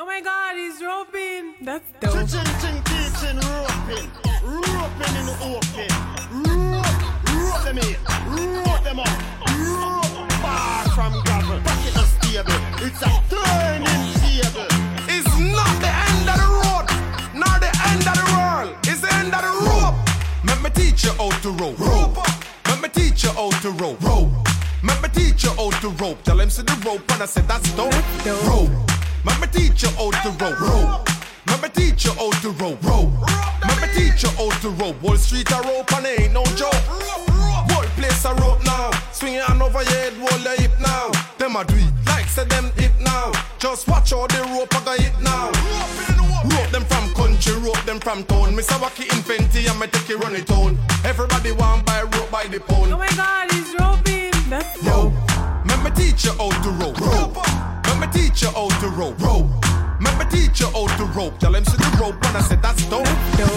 Oh my God, he's roping. That's dope. Roping. Roping in the open. Rope them in. Rope them up. Rope far from gravel. Back in the stable. It's a turning table. It's not the end of the road, nor the end of the world. It's the end of the rope. Let me teach you how to rope. Rope. Let me teach you how to rope. Rope. Let me teach you how to rope. Tell him see the rope and I said that's dope. Rope. Let me teach you how to rope. Rope. Let me teach you how to rope. Rope. Let me teach you how to rope. Wall Street a rope and it ain't no joke. Whole place a rope now. Swing your hand over your head, hold your hip now. Them a do it like say them hip now. Just watch how the rope a go hit now. Rope them from country, rope them from town. Mr. Wacky Infinity and me take it run it down. Everybody want buy rope by the pound. Oh my God, he's roping. That's dope. Let me teach you how to rope. Rope. Let me teach you how to rope. Rope. Remember teach you how to rope. Tell him see the rope and I said that's dope.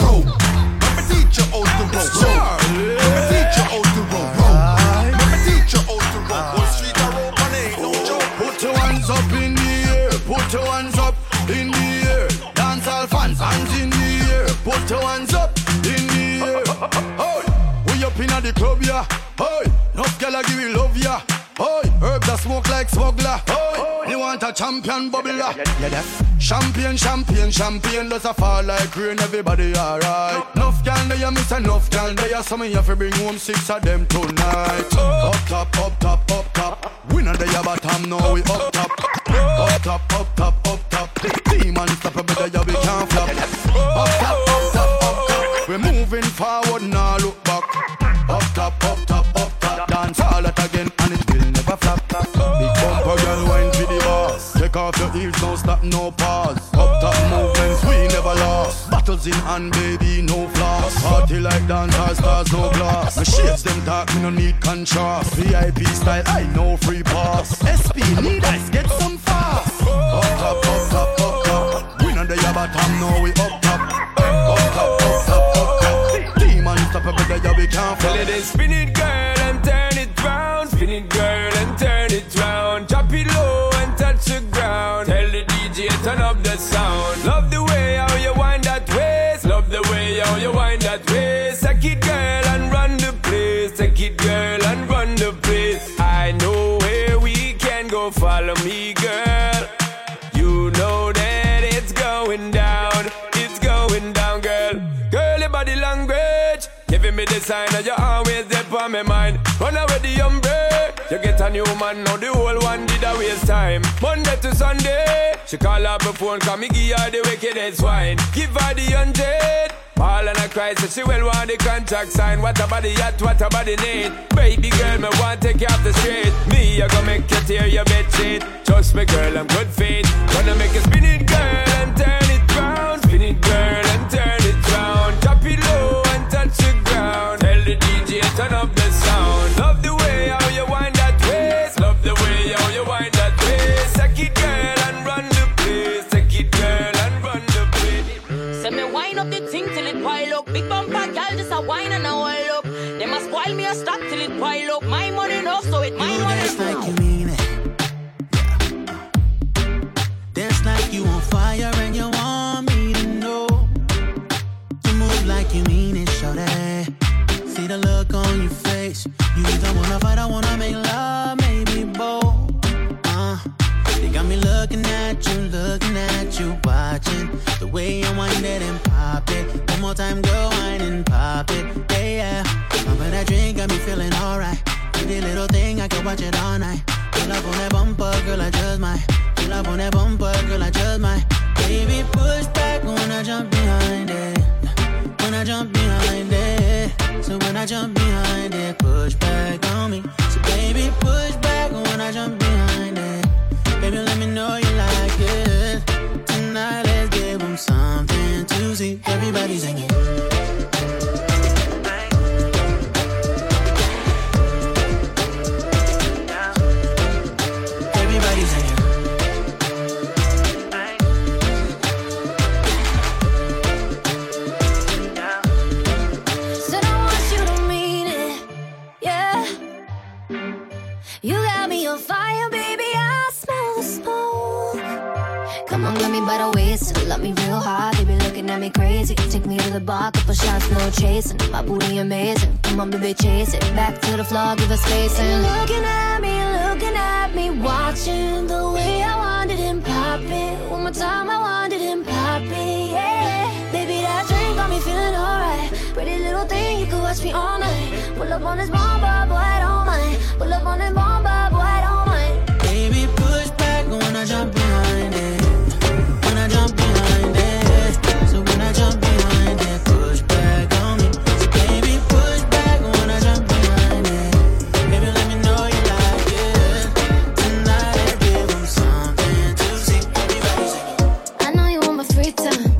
Rope. Remember teach you how to rope. Rope. Remember teach you how to rope. Rope. Remember teach you how to rope. Wall Street a rope and ain't no joke. Put your hands up in the air. Put your hands up in the air. Dance all fans, hands in the air. Put your hands up in the air. Hey, we up in the club, yeah. Hey, no girl I give you love, yeah. Hey, herb that smoke like smuggler. Hey, you want a champion bubbler. Champion, champion, champion, does a fall like rain, everybody alright. Enough can they miss, enough can they are. Some of you have to bring home 6 of them tonight. Up top, up top, up top. We not the bottom, no, we up top. Up top, up top, up top. Team unstoppable, yeah, we can't flop. Up top, up top, up top. We're moving forward, now look back. Up top, up top, up top. Dance all that again and it will never flop. Big bumper girl wine for the boss. Take off your heels, don't stop, no pause. Up top movements, we never lost. Battles in hand, baby, no flaws. Party like dancers, stars, no glass. My shades, them dark, me no need contrast. VIP style, I know free pass. SP, need ice, get some fast. Up top, up top, up top. We not the bottom, no, we up top. Up top, up top, up top. Demon stop a better, yeah, we can't fall. Tell it, spin it, girl, and turn it round. Spin it, girl, and turn it round. Drop it low. Ground. Tell the DJ turn up the sound. Love the way how you wind that waist. Love the way how you wind that waist. Take it girl and run the place. Take it girl and run the place. I know where we can go. Follow me girl. You know that it's going down. It's going down girl. Girl your body language. Giving me the sign that you're always there for my mind. Run away the umbrella. You get a new man, now the whole one did a waste time. Monday to Sunday, she call up her phone, cause me give her the wickedest wine. Give her the 100, all in a crisis, she will want the contract sign. What about the yacht, what about the need? Baby girl, me want take you off the street. Me, I gonna make you tear your bed sheet. Trust me girl, I'm good fit. Gonna make you spin it girl and turn it round. Spin it girl and turn it round. Drop it low and touch the ground. Tell the DJ turn up the sound. Love the way how you wind up. Love the way how you wind that place. Take it girl and run the place. Take it girl and run the place. Say me wind up the thing till it pile up. Big bumper girl just a wine and a oil up. They must spoil me a stock till it pile up. My money no, so it my you money dance now. Like you mean it. Yeah. Dance like you on fire and you want me to know. You move like you mean it, shawty. See the look on your face. You don't wanna fight, I wanna make love, maybe both. They got me looking at you, watching the way you wind it and pop it. One more time, girl, wind and pop it. Yeah, yeah. Pump that drink, got me feeling alright. Pretty little thing, I can watch it all night. Pull up on that bumper, girl, I just might. Pull up on that bumper, girl, I just might. Baby, push back when I jump behind it. When I jump behind it. So when I jump behind it, push back on me. So baby, push back when I jump behind it. Baby, let me know you like it. Tonight, let's give them something to see. Everybody singing. Everybody singing. You me on fire, baby, I smell the smoke. Come on, grab me by the waist, love me real hard. They be looking at me crazy. Take me to the bar, couple shots, no chasing. My booty amazing, come on, baby, chase it. Back to the floor, give us space. And looking at me, watching the way I wanted him pop it. One more time, I wanted him pop it, yeah. Baby, that drink got me feeling alright. Pretty little thing, you could watch me all night. Pull up on this bomba, boy, I don't mind. Pull up on this bomba, boy, I don't mind. Baby, push back when I jump behind it. When I jump behind it. So when I jump behind it, push back on me. So baby, push back when I jump behind it. Baby, let me know you like it. Tonight I give them something to see. Everybody sing. I know you want my free time.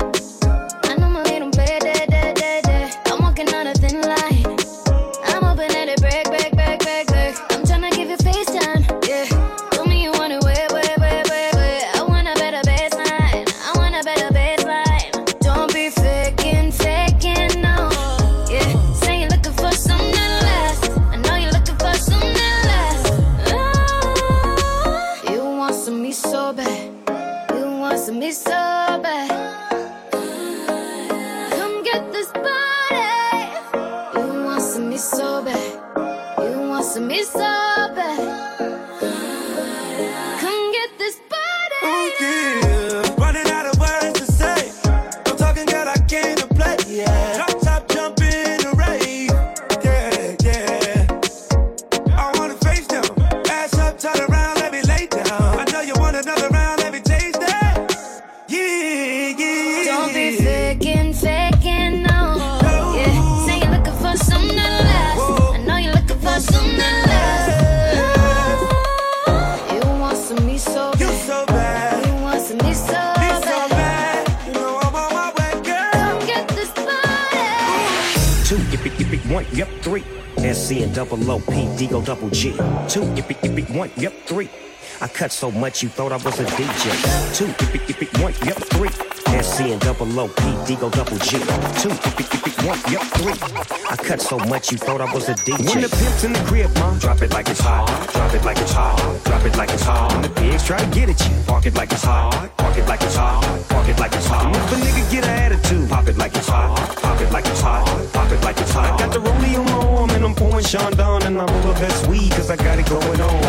Double G. 2, yippee, yippee, 1, yep, 3. I cut so much you thought I was a DJ. 2, yippee, yippee, 1, yep, 3. SC and double O, P, D, go double G. 2, yippee, yippee, 1, yep, 3. I cut so much you thought I was a DJ. When the pimp's in the crib, ma, drop it like it's hot. Drop it like it's hot. Drop it like it's hot. When the pigs try to get at you, park it like it's hot. Park it like it's hot. Park it like it's hot. And if a nigga get an attitude, pop it like it's hot. Pop it like it's hot. Pop it like it's hot. I got the rollie on my arm and I'm pouring Sean Don and I'm all of that weed cause I got it going on.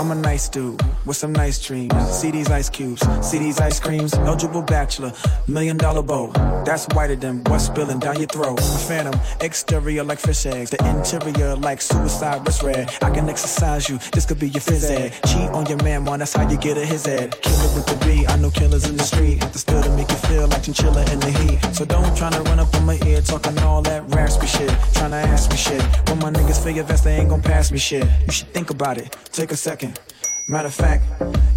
I'm a nice dude with some nice dreams. See these ice cubes, see these ice creams. Eligible bachelor, $1 million bowl. That's whiter than what's spilling down your throat. A phantom, exterior like fish eggs. The interior like suicide wrist red. I can exercise you, this could be your phys ed. Cheat on your man, man, that's how you get a his head. Killer with the B, I know killers in the street. That's still to make you feel like chinchilla in the heat. So don't tryna run up on my ear talking all that raspy shit. Tryna ask me shit. When my niggas figure vest, they ain't gon' pass me shit. You should think about it, take a second. Matter of fact,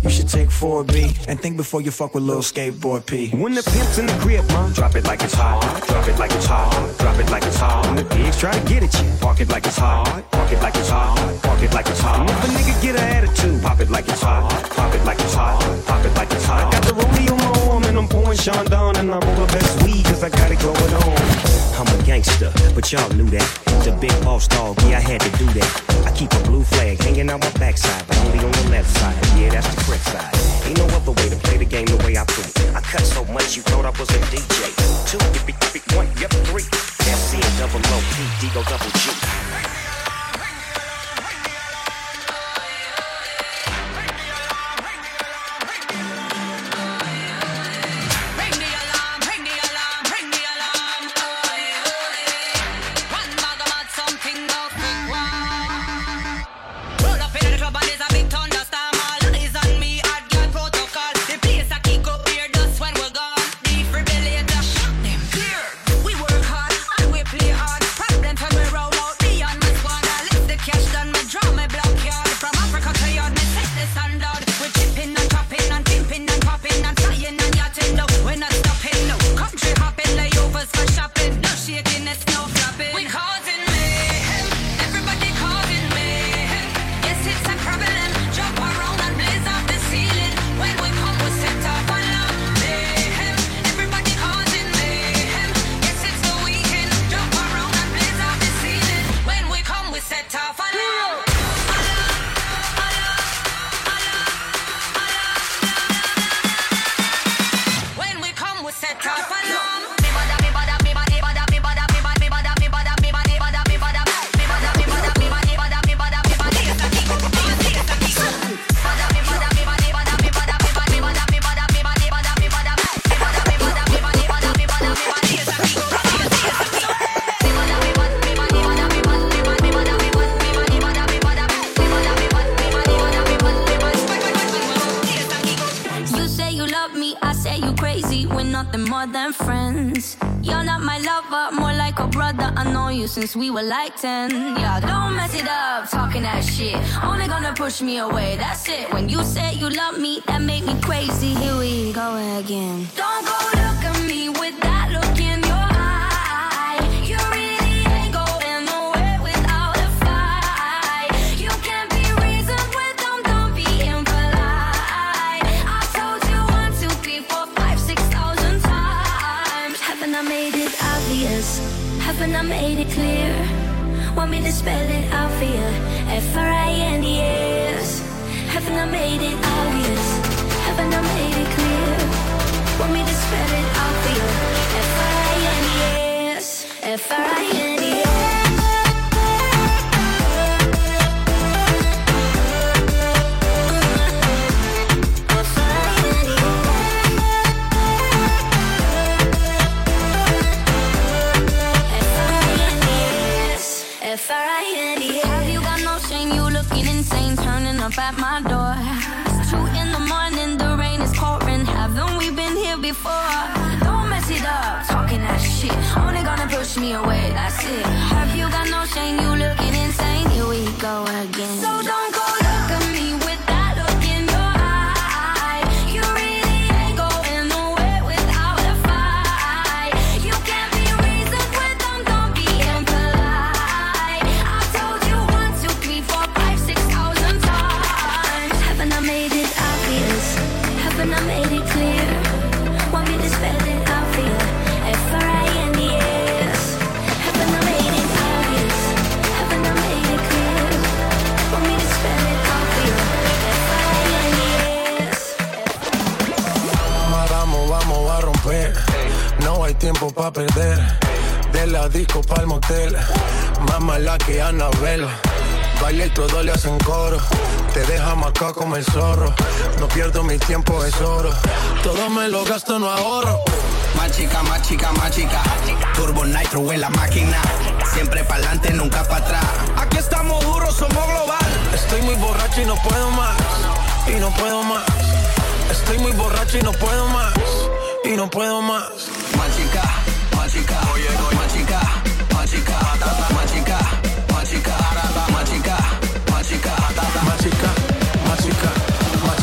you should take 4B and think before you fuck with Lil Skateboard P. When the pimp's in the crib, ma, drop it like it's hot. Drop it like it's hot. Drop it like it's hot. When the pigs try to get at you, park it like it's hot. Park it like it's hot. Park it like it's hot. And if a nigga get an attitude, pop it like it's hot. Pop it like it's hot. Pop it like it's hot. I got the rollie on my arm and I'm pouring Sean Don and I'm all the best weed cause I got it going on. I'm a gangster, but y'all knew that. The big boss dog, yeah, I had to do that. I keep a blue flag hanging out my backside, but only on the left side. Yeah, that's the correct side. Ain't no other way to play the game the way I play. I cut so much you thought I was a DJ. 2, yippee, yippee, 1, yep, 3. FC and double O, P, D, go double G. Clear. We work hard and we play hard. Problems when we roll out. nothing more than friends. You're not my lover, more like a brother. I know you since we were like 10. Yeah, don't mess it up, talking that shit. Only gonna push me away, that's it. When you said you love me, that made me crazy. Here we go again. Don't go look at me with that look in your eye. You really ain't going nowhere without a fight. You can't be reasoned with them, don't be impolite. I told you 1, 2, 3, 4, 5, 6,000 times. Haven't I made it obvious? Haven't I made it clear? Want me to spell it out for you? F-R-I-N-D-S. Haven't I made it obvious? Haven't I made it clear? Want me to spell it out for you? F-R-I-N-D-S. F-R-I-N-D-S. Have you got no shame? You looking insane, turning up at my door. It's 2 in the morning, the rain is pouring. Haven't we been here before? Don't mess it up, talking that shit. Only gonna push me away, that's it. Have you got no shame? You looking insane, here we go again. So don't go look at me with that look in your eye. You really ain't going nowhere without a fight. You can't be reasoned with them, don't be impolite. Haven't I made it clear? Want me to spell it out for you? F-R-I-N-D-S. Haven't I made it obvious? Haven't I made it clear? Want me to spell it out for you? F-R-I-N-D-S. Vamos a romper. No hay tiempo pa' perder. De la disco pa'l motel. Más mala que Anabel. Baila y todos le hacen coro. Te deja maca como el zorro. No pierdo mi tiempo, es oro. Todo me lo gasto, no ahorro. Más chica, más chica, más chica. Turbo Nitro en la máquina. Siempre pa'lante, nunca pa' atrás. Aquí estamos duros, somos global. Estoy muy borracho y no puedo más. Y no puedo más. Estoy muy borracho y no puedo más. Y no puedo más. Más chica, más chica. Oye, más chica, más chica. Más chica, más chica. Más chica, más chica. Más chica, más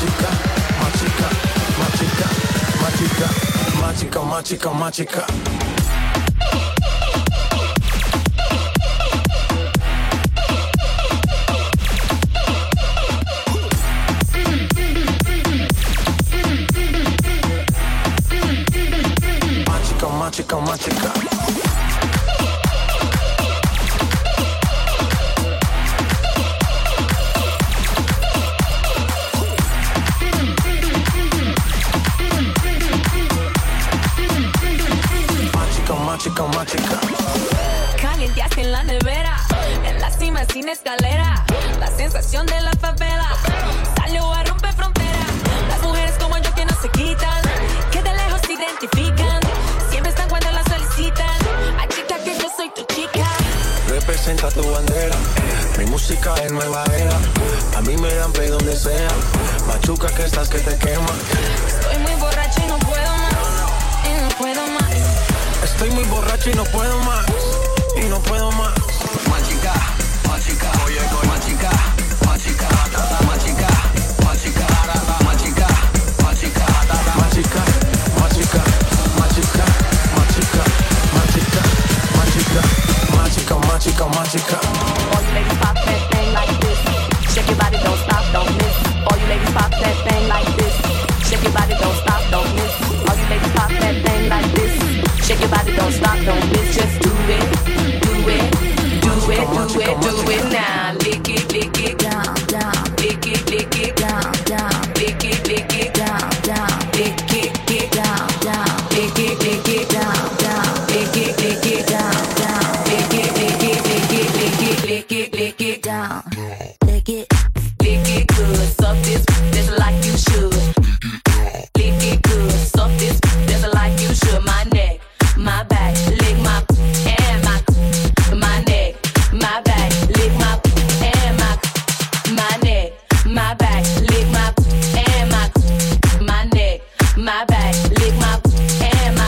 chica, más chica, más chica, más chica, más chica, más chica, más chica, más chica. Más chica, más chica, más chica. Calienteaste en la nevera, en la cima sin escalera, la sensación de la favela, salió a romper fronteras. Las mujeres como yo que no se quitan, que de lejos se identifican, siempre están cuando las solicitan. Ay chica que yo soy tu chica. Representa tu bandera, mi música es nueva era, a mí me dan play donde sea, machuca que estás que te quema. Estoy muy borracho y no puedo más, y no puedo más. Estoy muy borracho y no puedo más, y no puedo más. Machica, machica, oye, machica, machica, machica, machica, machica, machica, machica, machica, machica, machica, machica, machica, machica, machica, machica. All you ladies pop that thing like this, shake your body, don't stop, don't miss. All you ladies pop that thing like this, shake your body, don't stop, don't miss. All you ladies pop that thing like this. Shake your body, don't stop, don't miss, just do it, do it, do it, do it, do it now. Lick it down, down. Lick it down, down. Lick it down, down. Lick it down, down. Lick it down, down. Lick it down, down. Lick it, lick it, lick it, lick it, lick it, lick it down. Lick it good, suck this, just like you should. Lick it good, suck this, just like you should. My neck. My back, lick my and my neck, my back, lick my and my neck, my back, lick my and my neck, my back, lick my and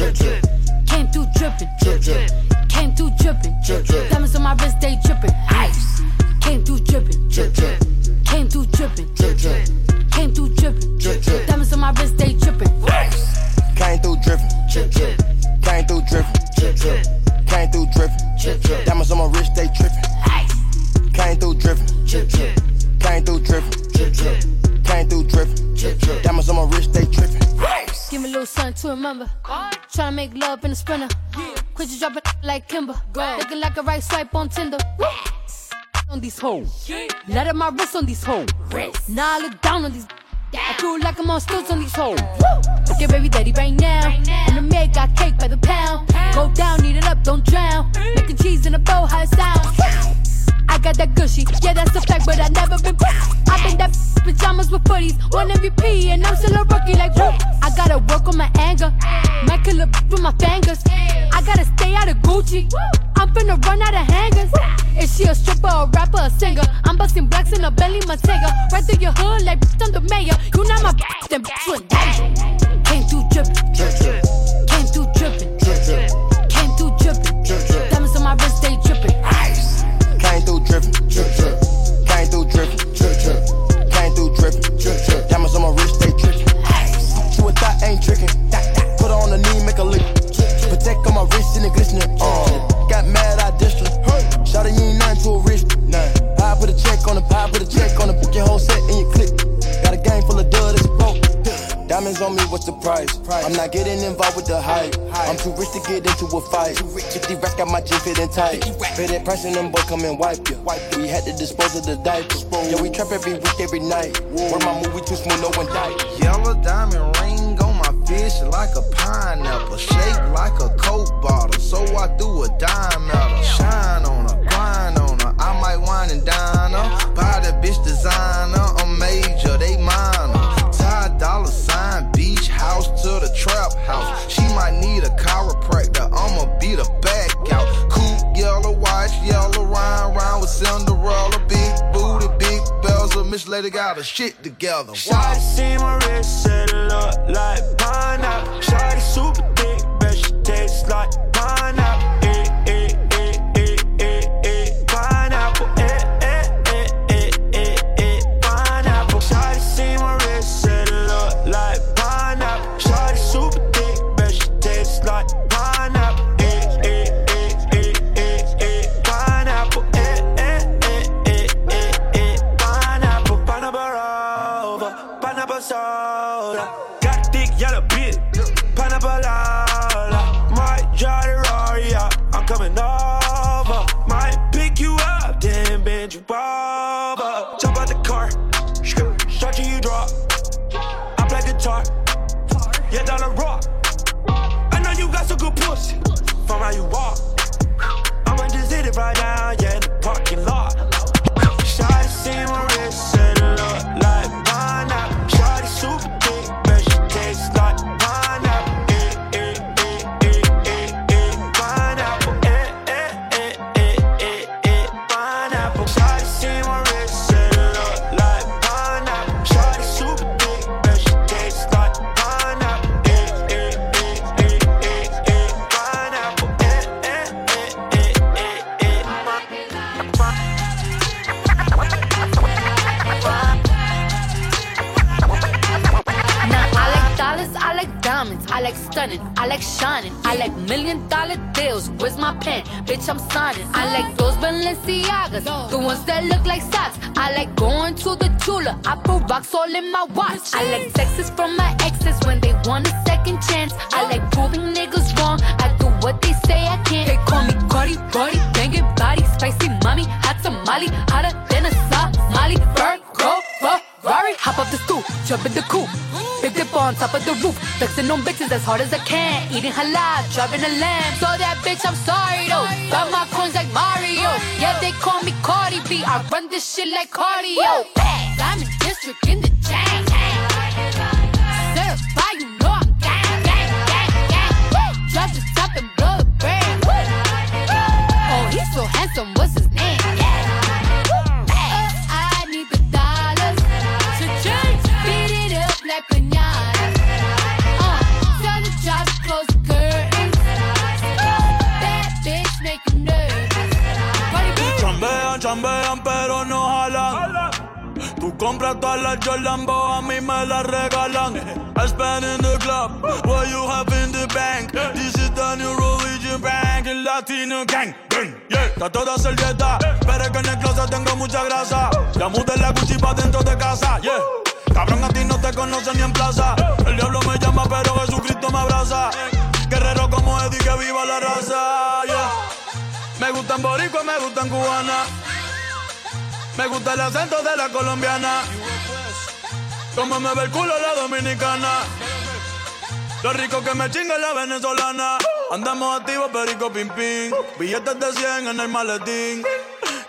drip drip. Came through dripping, drip drip. Came through dripping, drip drip. Diamonds on my wrist, they dripping. Ice. Came through dripping, drip drip. Came through dripping, drip drip. Came through dripping, drip drip. Diamonds on my wrist, they dripping. Ice. Came through dripping, drip drip. Came through dripping, drip drip. Came through dripping, drip drip. Diamonds on my wrist, they dripping. Ice. Came through dripping, drip drip. Came through dripping, drip drip. Came through dripping, drip drip. Diamonds on my wrist, they dripping. Give me a little something to remember. Tryna make love in a sprinter. Quit you dropping like Kimber. Looking like a right swipe on Tinder. On these hoes. Let up my wrist on these hoes. Now I look down on these. I feel like I'm on stilts on these hoes. Look at baby daddy right now. And the maid got cake by the pound. Go down, eat it up, don't drown. Making cheese in a bowl, how it sounds. I got that gushy, yeah, that's a fact, but I never been I been that pajamas with footies, one MVP, and I'm still a rookie like whoop. I gotta work on my anger, might kill a with my fingers. I gotta stay out of Gucci, I'm finna run out of hangers. Is she a stripper, a rapper, a singer? I'm busting blacks in her belly, Montega. Right through your hood like I'm the mayor. You not my then you an angel. Came through drippin', drip drip. Came through drippin', drip drip. Came through drippin', drip drip. Diamonds on my wrist, they drippin'. Came through drippin', drip drip. Came through drippin', drip drip. Came through drippin', drip drip. Diamonds on my wrist, they trickin'. She a thot, ain't trickin'. Put her on the knee, make her lick. Protect on my wrist and it glistening. Got mad, I dissed her. Shawty, you ain't nothing to a wrist. I put a check on the pie, put a check on the pick your whole set in your clip. Got a gang full of dud, it's broke. Diamonds on me, what's the price? I'm not getting involved with the hype. I'm too rich to get into a fight. 50 racks got my gym fitting tight. Pay that price and them boys come and wipe you. We had to dispose of the diapers. Yeah, we trap every week, every night. Where my movie too smooth, no one died. Yellow diamond ring on my fish like a pineapple. Shake like a Coke bottle, so I threw a dime at her. Shine on her, grind on her. I might wine and dine her. Buy the bitch designer, a major, they minor. Dollar sign, beach house to the trap house. She might need a chiropractor, I'ma beat her back out. Coupe yellow, watch yellow, round round with Cinderella. Big booty, big bells, a Miss Lady got her shit together. Shawty see my wrist, said it look like pineapple. Shawty super thick, bet she tastes like pineapple. As hard as I can, eating halal, driving a lamb. So that bitch, I'm sorry though. Got my coins like Mario. Yeah, they call me Cardi B. I run this shit like cardio. I'm in district in the chain. Certified, you know I'm gang, gang, gang, gang. Drop the top and blow the brand. Oh, he's so handsome. What's his name? I need the dollars to change. Beat it up like a. Girl. Compra todas las Jordan, bo, a mí me las regalan. I spend in the club, what you have in the bank. This is the new religion bank, el latino gang. Yeah. Está toda servieta, pero es que en el closet tengo mucha grasa. Ya mudé la Gucci pa' dentro de casa, yeah. Cabrón, a ti no te conocen ni en plaza. El diablo me llama, pero Jesucristo me abraza. Guerrero como Eddie, que viva la raza, yeah. Me gustan boricuas, me gustan cubanas. Me gusta el acento de la colombiana. Como me ve el culo la dominicana. Lo rico que me chinga la venezolana. Andamos activos, perico, pim, pim. Billetes de 100 en el maletín.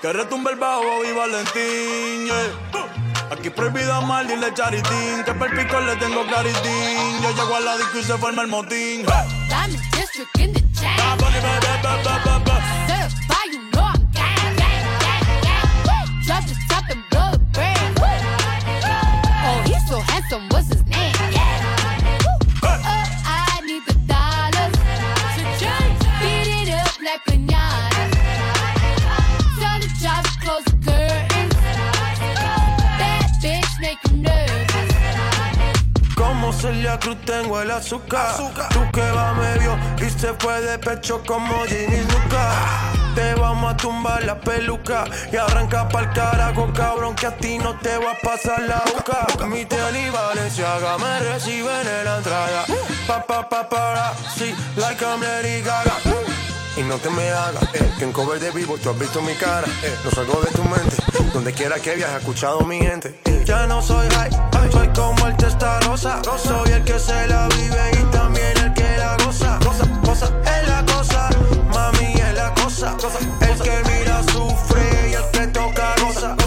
Que retumbe el bajo y Valentín, yeah. Aquí prohibido mal, dile charitín. Que pa'l pico le tengo claritín. Yo llego a la disco y se forma el motín. I'm a district in the chain. Certified, you know I'm gang, gang, gang, gang. Drop the top and blow the brand. Oh, he's so handsome, what's his name? Como Celia Cruz tengo el azúcar. Tú que va medio y se fue de pecho como Ginny Luca. Te vamos a tumbar la peluca y arranca pa'l carajo, cabrón, que a ti no te va a pasar la boca. Mi tele y Valenciaga me reciben en la entrada. Pa, pa, pa, para, sí, like I'm Lady Gaga. Y no te me hagas, que en cover de vivo tú has visto mi cara, no salgo de tu mente. Donde quiera que viajes, escuchado mi gente. Ya no soy high, soy como el testarosa. Soy el que se la vive y también el que la goza. Cosa, cosa, es la cosa, mami, es la cosa. El que mira sufre y el que toca goza.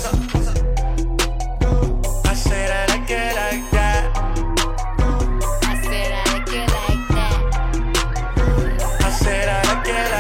I said I like it like that. I said I like it like that. I said I like it like that.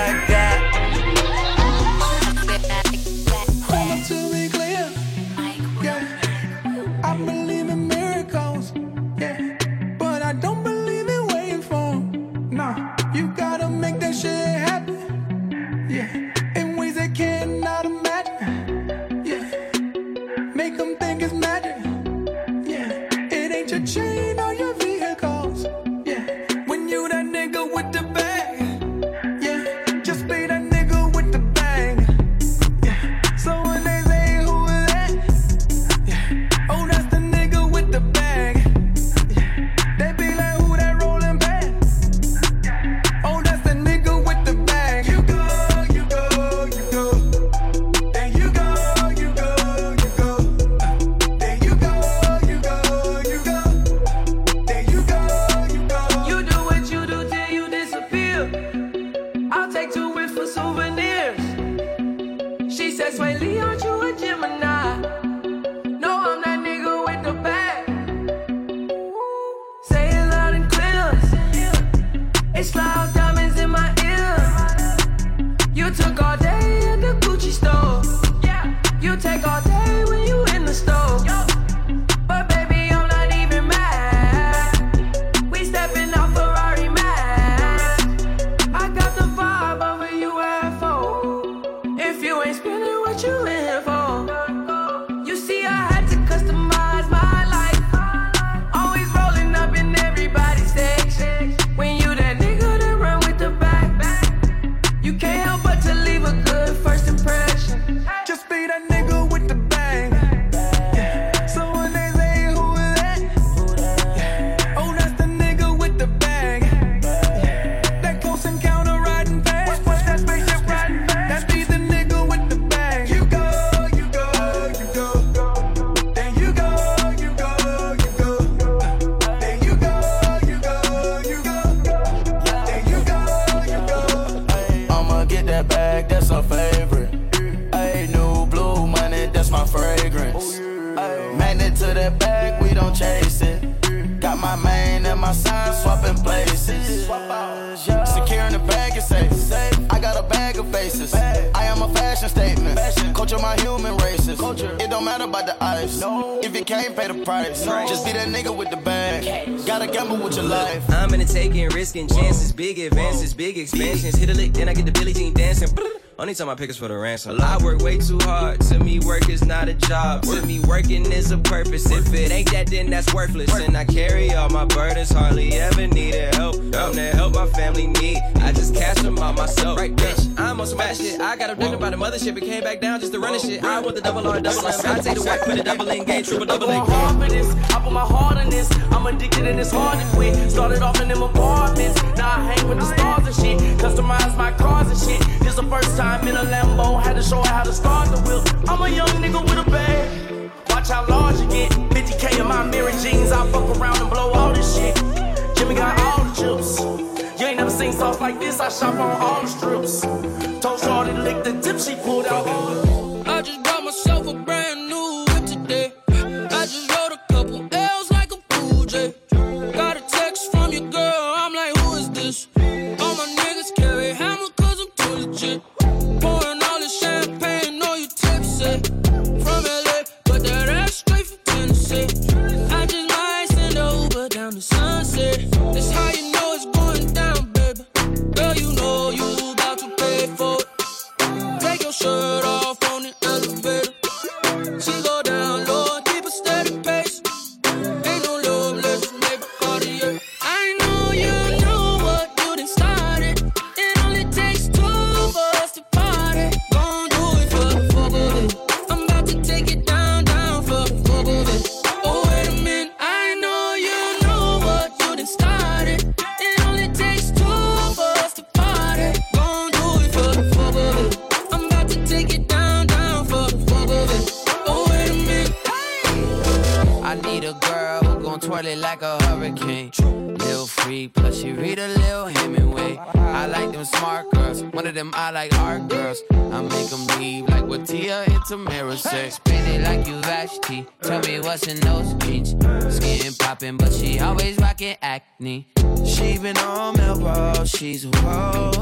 Taking risks and chances, big advances, big expansions. Hit a lick, then I get the Billie Jean dancing. Only time I pick is for the ransom. I work way too hard. To me, work is not a job. To me, working is a purpose. If it ain't that, then that's worthless. And I carry all my burdens. Hardly ever needed help. I'm the help my family need. I just cash them out myself. Right, bitch, I'm on some bad shit. I got abducted by the mothership and came back down just to run the shit. I want the double R, double M. I take the whack, put a double in game, triple double in. I put my heart for this. I put my heart in this. I'm addicted and it's hard to quit. Started off in them apartments. Now I hang with the stars and shit. Customize my cars and shit. This the first time in a Lambo. Had to show her how to start the wheel. I'm a young nigga with a bag. Watch how large you get. 50K in my mirror jeans. I fuck around and blow all this shit. Jimmy got all the chips. You ain't never seen sauce like this. I shop on all the strips. Told Shorty to lick the dip. She pulled out all. I just bought myself a brand new whip today. I just rode a couple L's like a bougie. Got a text from your girl. I'm like, who is this? All my niggas carry hammer cause I'm too legit. Pouring all this champagne, know you tipsy. From LA, but that ass straight from Tennessee. I just might send a Uber down to Sunset. That's how you know it's going down, baby. Girl, you know you about to pay for it. Take your shirt off on the elevator. She go down low, keep a steady pace. Ain't no love left, just make a cardio. I know you know what you done started. It only takes two of us to party. Gon' do it for the fuck of it. I'm about to take it down, down for the fuck of it. Oh, wait a minute. I know you know what you done started. It only takes two of us to party. Gon' do it for the fuck of it. I'm about to take it down, down for the fuck of it. Oh, wait a minute. Hey. I need a girl who gon' twirl it like a hurricane. Lil Free, plus she read a Lil Hemingway. I like them smart girls, one of them I like hard girls. I make them leave like what Tia and Tamara say. Spin it like you Vashti, tell me what's in those jeans. Skin poppin', but she always rockin' acne. She been on Melrose, she's a rose.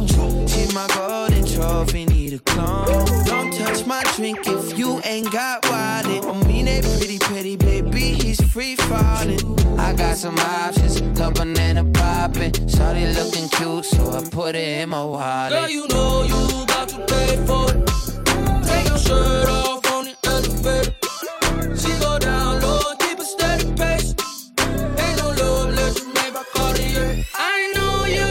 She my golden trophy, need a clone. Don't touch my drink if you ain't got wallet. I mean that pretty, pretty baby, he's free fallin'. I got some options, couple banana poppin'. Shorty looking cute, so I put it in my wallet. Girl, you know you about to pay for it. Take your shirt off on the elevator. She go down low, keep a steady pace. Ain't no love left, just made by Cartier. I know you.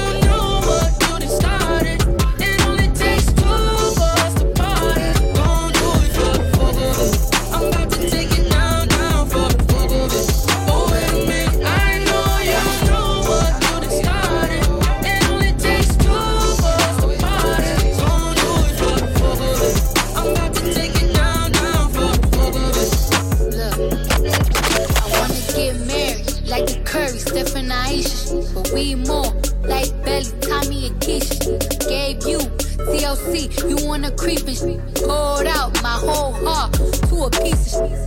But we more like Belly, Tommy, and Keisha. Gave you TLC, you wanna creepin' shit. Poured out my whole heart to a piece of shit.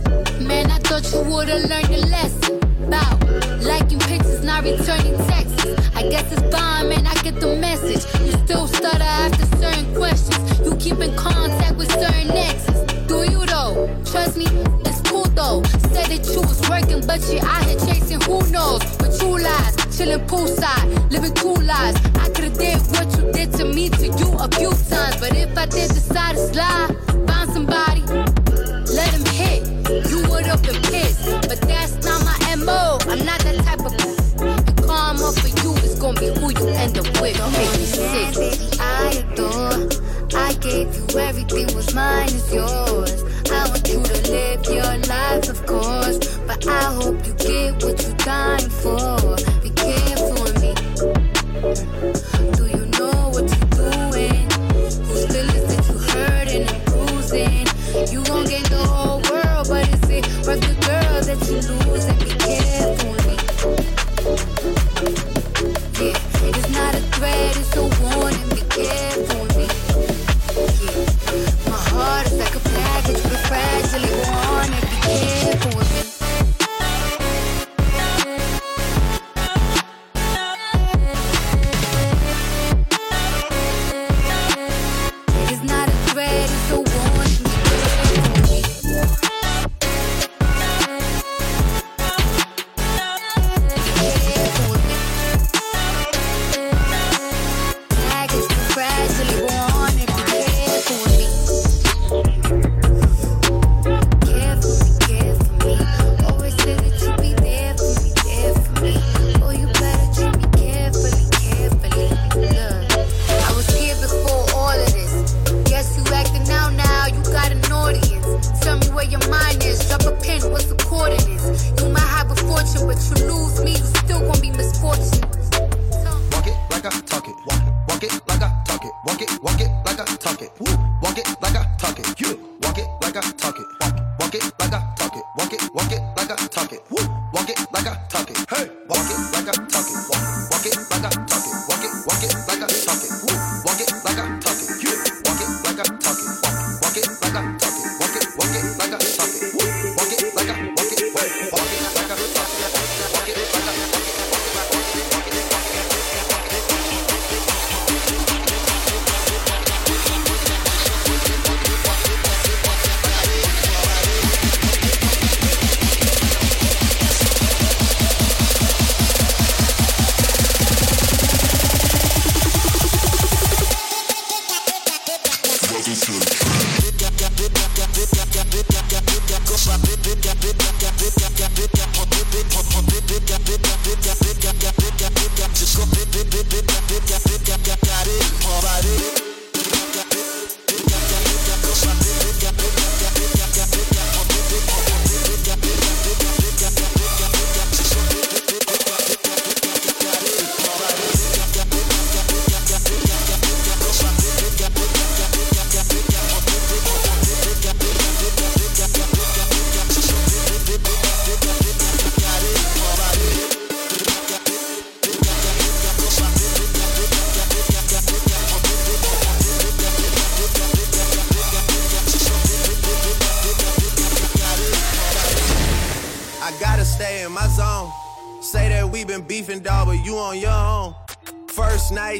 Man, I thought you would've learned your lesson. About liking pictures, not returning texts. I guess it's fine, man, I get the message. You still stutter after certain questions. You keep in contact with certain exes. Do you though? Trust me, it's cool though. Said that you was working, but you out here chasing who knows. But you lies, chillin' poolside, living cool lives. I could've did what you did to me to you a few times. But if I did decide to slide, find somebody, let him hit. You would've been pissed, but that's not my MO. I'm not that type of the karma for you is gonna be who you end up with. Don't make me sick. I adore. I gave you everything, was mine is yours. I want you to live your life, of course, but I hope you get what you're dying for. Be careful with me. Do you know what you're doing? Whose feelings did you hurting and bruising? You gon' gain the whole world, but is it worth the girl that you lose? And be careful with me. Yeah, it's not a threat, it's a warning. Be careful with me. Heart is like a package, but fragile, worn, and be careful with me. It's not a threat, it's a warning, be careful with me. fortune, but you lose me, you still gon' be misfortune. Walk it like I talk it. Walk it like I talk it. Walk it like I talk it. Walk it like I talk it. You walk it like I talk it. Walk it like I talk it. Walk it like I talk it. Walk it like I talk it. Hey, walk it like I talk it. Walk it like I talk it. Walk it like I talk it. Walk it like I talk it. You walk it like I talk it. Walk it like I talk it. Walk it like I talk it.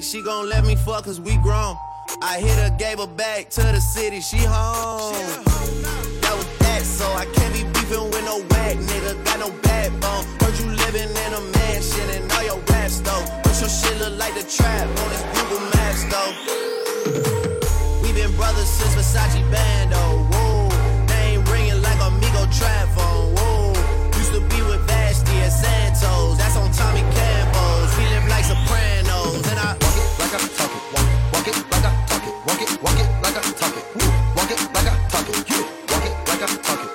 She gon' let me fuck cause we grown. I hit her, gave her back to the city, she home. That was that, so I can't be beefing with no whack nigga. Got no backbone. Heard you living in a mansion and all your raps though. But your shit look like the trap on this Google Maps though. We been brothers since Versace Bando. Whoa, name ringing like Amigo trap phone. Whoa, used to be with Vashti and Santos. That's on Tommy Campos. We live like Sopranos and I. Walk it like I talk it. Walk it like I talk it. Walk it like I talk it. Walk it like I talk it. You walk it like I talk it.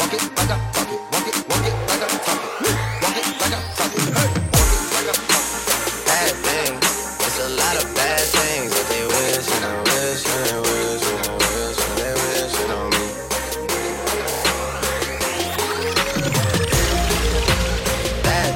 Walk it like I talk it. Walk it like I talk it. Walk it like I talk it. Hey, walk it like I talk it. Bad things, it's a lot of bad things that they wish and I wish and I wish and I wish and they wish on me. Bad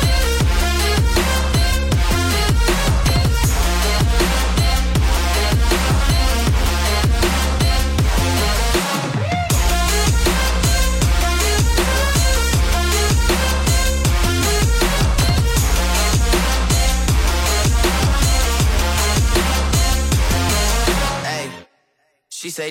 things, it's a lot of bad things that they wish and I. She say,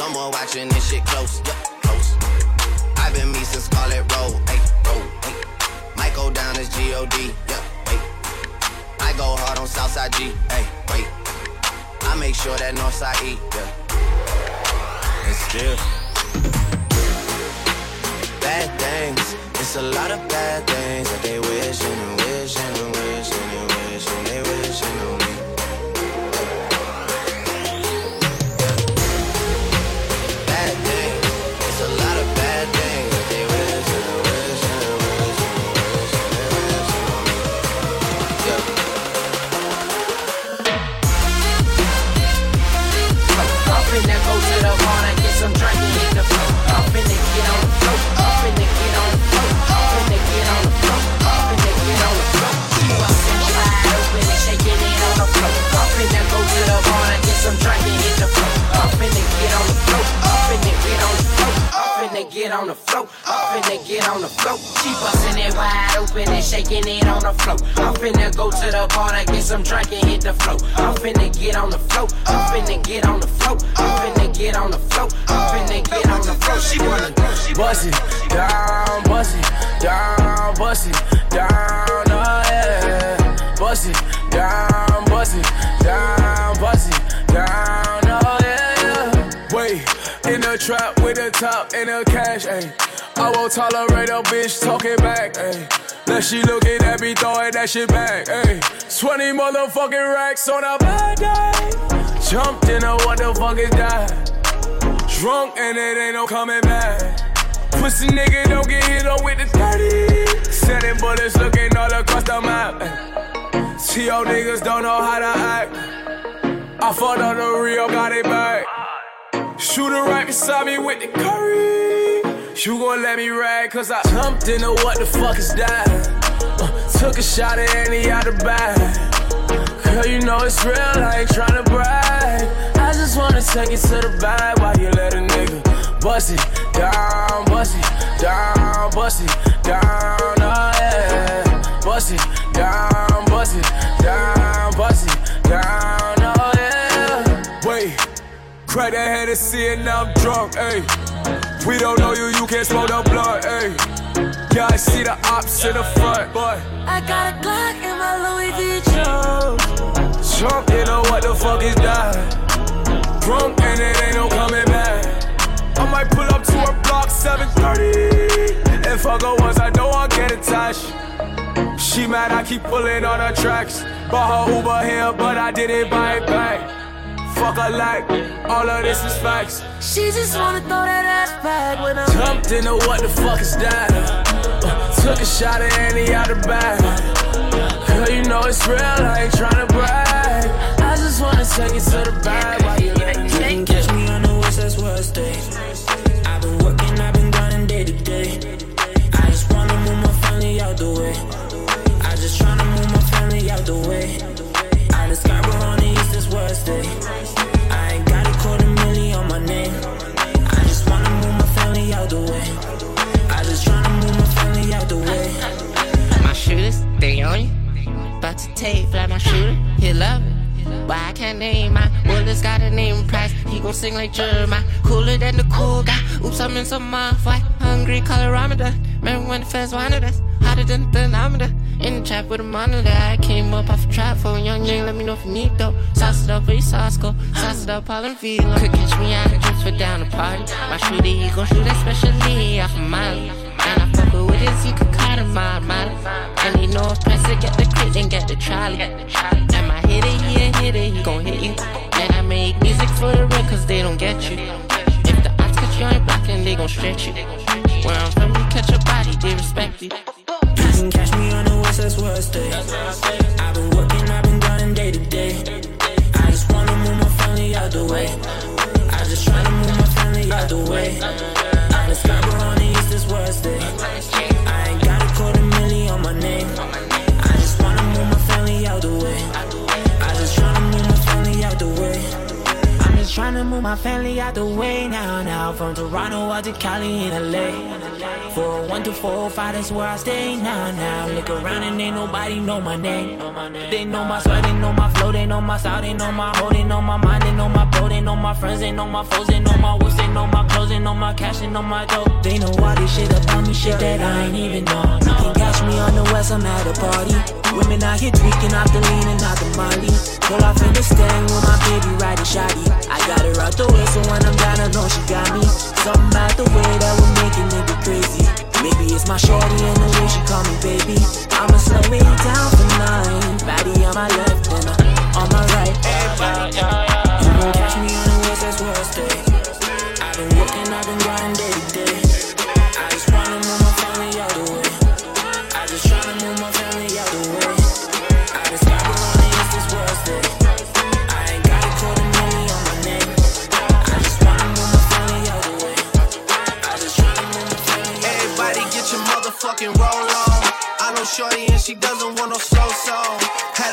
Someone watching this shit close, yeah, close. I've been me since Scarlet Road, ayy, road, ayy. Might go down as G.O.D., yeah, wait. I go hard on Southside G, ayy, wait. I make sure that Northside E, yeah. And still bad things, it's a lot of bad things that they wishing and wishing and wishing and wishing and they wishing on me. Up and they get on the floor. float. I'm finna get on the float. She bustin' it wide open and shaking it on the float. I'm finna go to the bar to get some drink and hit the float. I'm finna get on the float. I'm finna get on the float. I'm finna get on the float. I'm finna get on the float. She wanna bust it down, bust it down, bust it down, oh yeah. Bust it down, bust it down, bust it down, oh yeah. Wait. In the trap with a top and a cash, ayy. I won't tolerate a bitch talking back, ayy. Now she looking at me throwing that shit back, ayy. 20 motherfucking racks on a bad day. Jumped in a what the fuck is that? Drunk and it ain't no coming back. Pussy nigga don't get hit on with the 30. Sending bullets looking all across the map, ayy. T.O. niggas don't know how to act. I fought on the real, got it back. Shooter right beside me with the curry. You gon' let me ride, cause I jumped into what the fuck is that? Took a shot at any out the bag. Girl, you know it's real, I ain't tryna brag. I just wanna take it to the bag while you let a nigga bust it down, bust it down, bust it down, oh yeah. Bust it down, bust it down, bust it down, oh yeah. Wait. Crack that head and see it, now I'm drunk, ayy. We don't know you, you can't smoke no blunt, ayy. Yeah, I see the ops in the front, but I got a Glock in my Louis V. Jones. Trump, you know what the fuck is that? Drunk and it ain't no coming back. I might pull up to her block 7:30. If I go once, I know I'll get attached. She mad, I keep pulling on her tracks. Bought her Uber here, but I didn't buy it back. Fuck her like, all of this is facts. She just wanna throw that ass back when I jumped into what the fuck is that? Took a shot at any out the bag. Girl, you know it's real, I ain't tryna brag. I just wanna take it to the bag while you let me take it. Catch me on the West, that's worst day. I've been working, I've been grinding day to day. I just wanna move my family out the way. I just tryna move my family out the way. I just got roll on the East, that's worst day. I ain't got a $250,000 on my name. I just wanna move my family out the way. I just tryna move my family out the way. My shooters, they on you. About to take fly my shooter, he love it. Why I can't name my bullets got a name price. He gon' sing like Jeremiah, cooler than the cool guy. Oops, I'm in some fight. Hungry colorimeter. Remember when the fans wanted us? Hotter than the thermometer. In the trap with a monitor, I came up off a trap for a young nigga. Let me know if you need though. Sauce it up with your sauce go. Sauce it up all in Vila. Could catch me out of drips for down the party. My shooter, he gon' shoot especially off a mile. And I fuck with his, he could cut a mile. And he know if press it, get the crit, then get the trolley. And my hitter, he a hitter, he gon' hit you. And I make music for the real, cause they don't get you. If the odds catch you ain't blocking, they gon' stretch you. Where I'm from, you catch your body, they respect you. You can catch me on the West, that's worst day. I've been working, I've been grinding day to day. I just wanna move my family out the way. I just tryna move my family out the way. I just got on the East, that's worst day. I ain't got a $250,000 on my name. I just wanna move my family out the way. I just tryna move my family out the way. Tryna move my family out the way now. From Toronto out to Cali and LA. 401 to 405, that's where I stay now. Look around and ain't nobody know my name. They know my sweat, they know my flow, they know my style, they know my hoe, they know my mind, they know my bro, they know my friends, they know my foes, they know my whips, they know my clothes, they know my cash, they know my dope. They know all this shit about me, shit that I ain't even know. You can catch me on the West, I'm at a party. Women out here tweaking off the lean and out the molly. Pull off in the stand with my baby riding shoddy. I got her out the way, so when I'm down, I know she got me. Something out the way that will make a nigga crazy. Maybe it's my shorty and the way she call me baby. I'ma slow it down for nine. Body on my left and on my right. Everybody, you can catch me on the West, that's worst day. I've been working, I've been grinding day to day. I just wanna move my family out the way. I just tryna move my family out the way. Roll on. I know shorty and she doesn't want no slow song. Had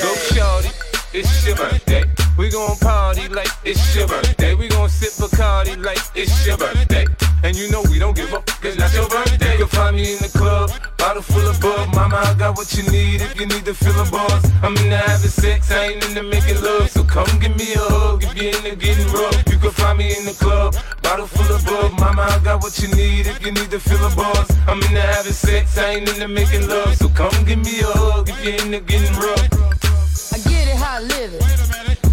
Go shorty, it's your birthday. We gon' party like it's your birthday. We gon' sip Bacardi like it's your birthday. And you know we don't give up, cause that's your birthday. You'll find me in the club, bottle full of bug. Mama, I got what you need if you need to fill the bars. I'm into having sex, I ain't into making love. So come give me a hug if you're into getting rough. You can find me in the club, bottle full of bug. Mama, I got what you need if you need to fill the bars. I'm into having sex, I ain't into making love. So come give me a hug if you're into getting rough. I get it how I live it.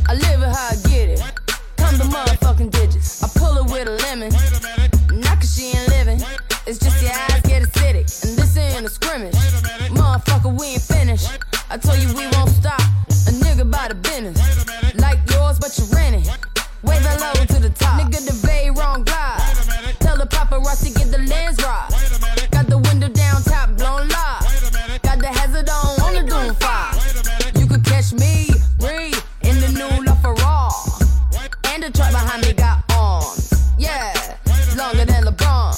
I live it how I get it. Come to motherfucking digits. I pull it with a lemon. She ain't living, it's just your eyes get acidic. And this ain't a scrimmage, motherfucker, we ain't finished. I told you we won't stop, a nigga by the business. Like yours, but you rent it. Wave hello to the top. Nigga, the bay wrong glide. Tell the paparazzi, get the lens right. Got the window down, top blown live. Got the hazard on the doom fire. You could catch me, breathe, in the new La Ferrari. And the truck behind me got arms, yeah. Longer than LeBron,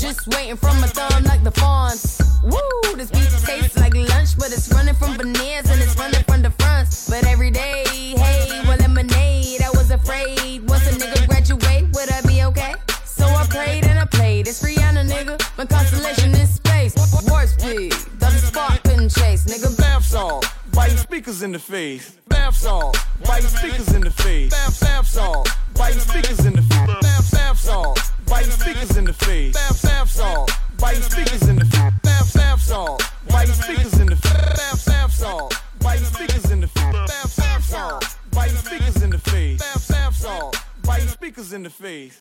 just waiting for my thumb like the fawns. Woo, this beat tastes like lunch, but it's running from veneers and it's running from the fronts. But every day, hey, well, lemonade, I was afraid. Once a nigga graduate, would I be okay? So I prayed and I played. It's Rihanna, nigga, my constellation is space. Warp speed, the spark couldn't chase, nigga. Bath salt, biting speakers in the face. Bath salt, biting speakers in the face. Bath salt, biting speakers in the face. Bath salt. Biting speakers in the face. Fab saw. Biting speakers in the face. Fab saw. Biting speakers in the face. Fab saw. Biting speakers in the face. Fab saw. Biting speakers in the face. Fab saw. Biting speakers in the face.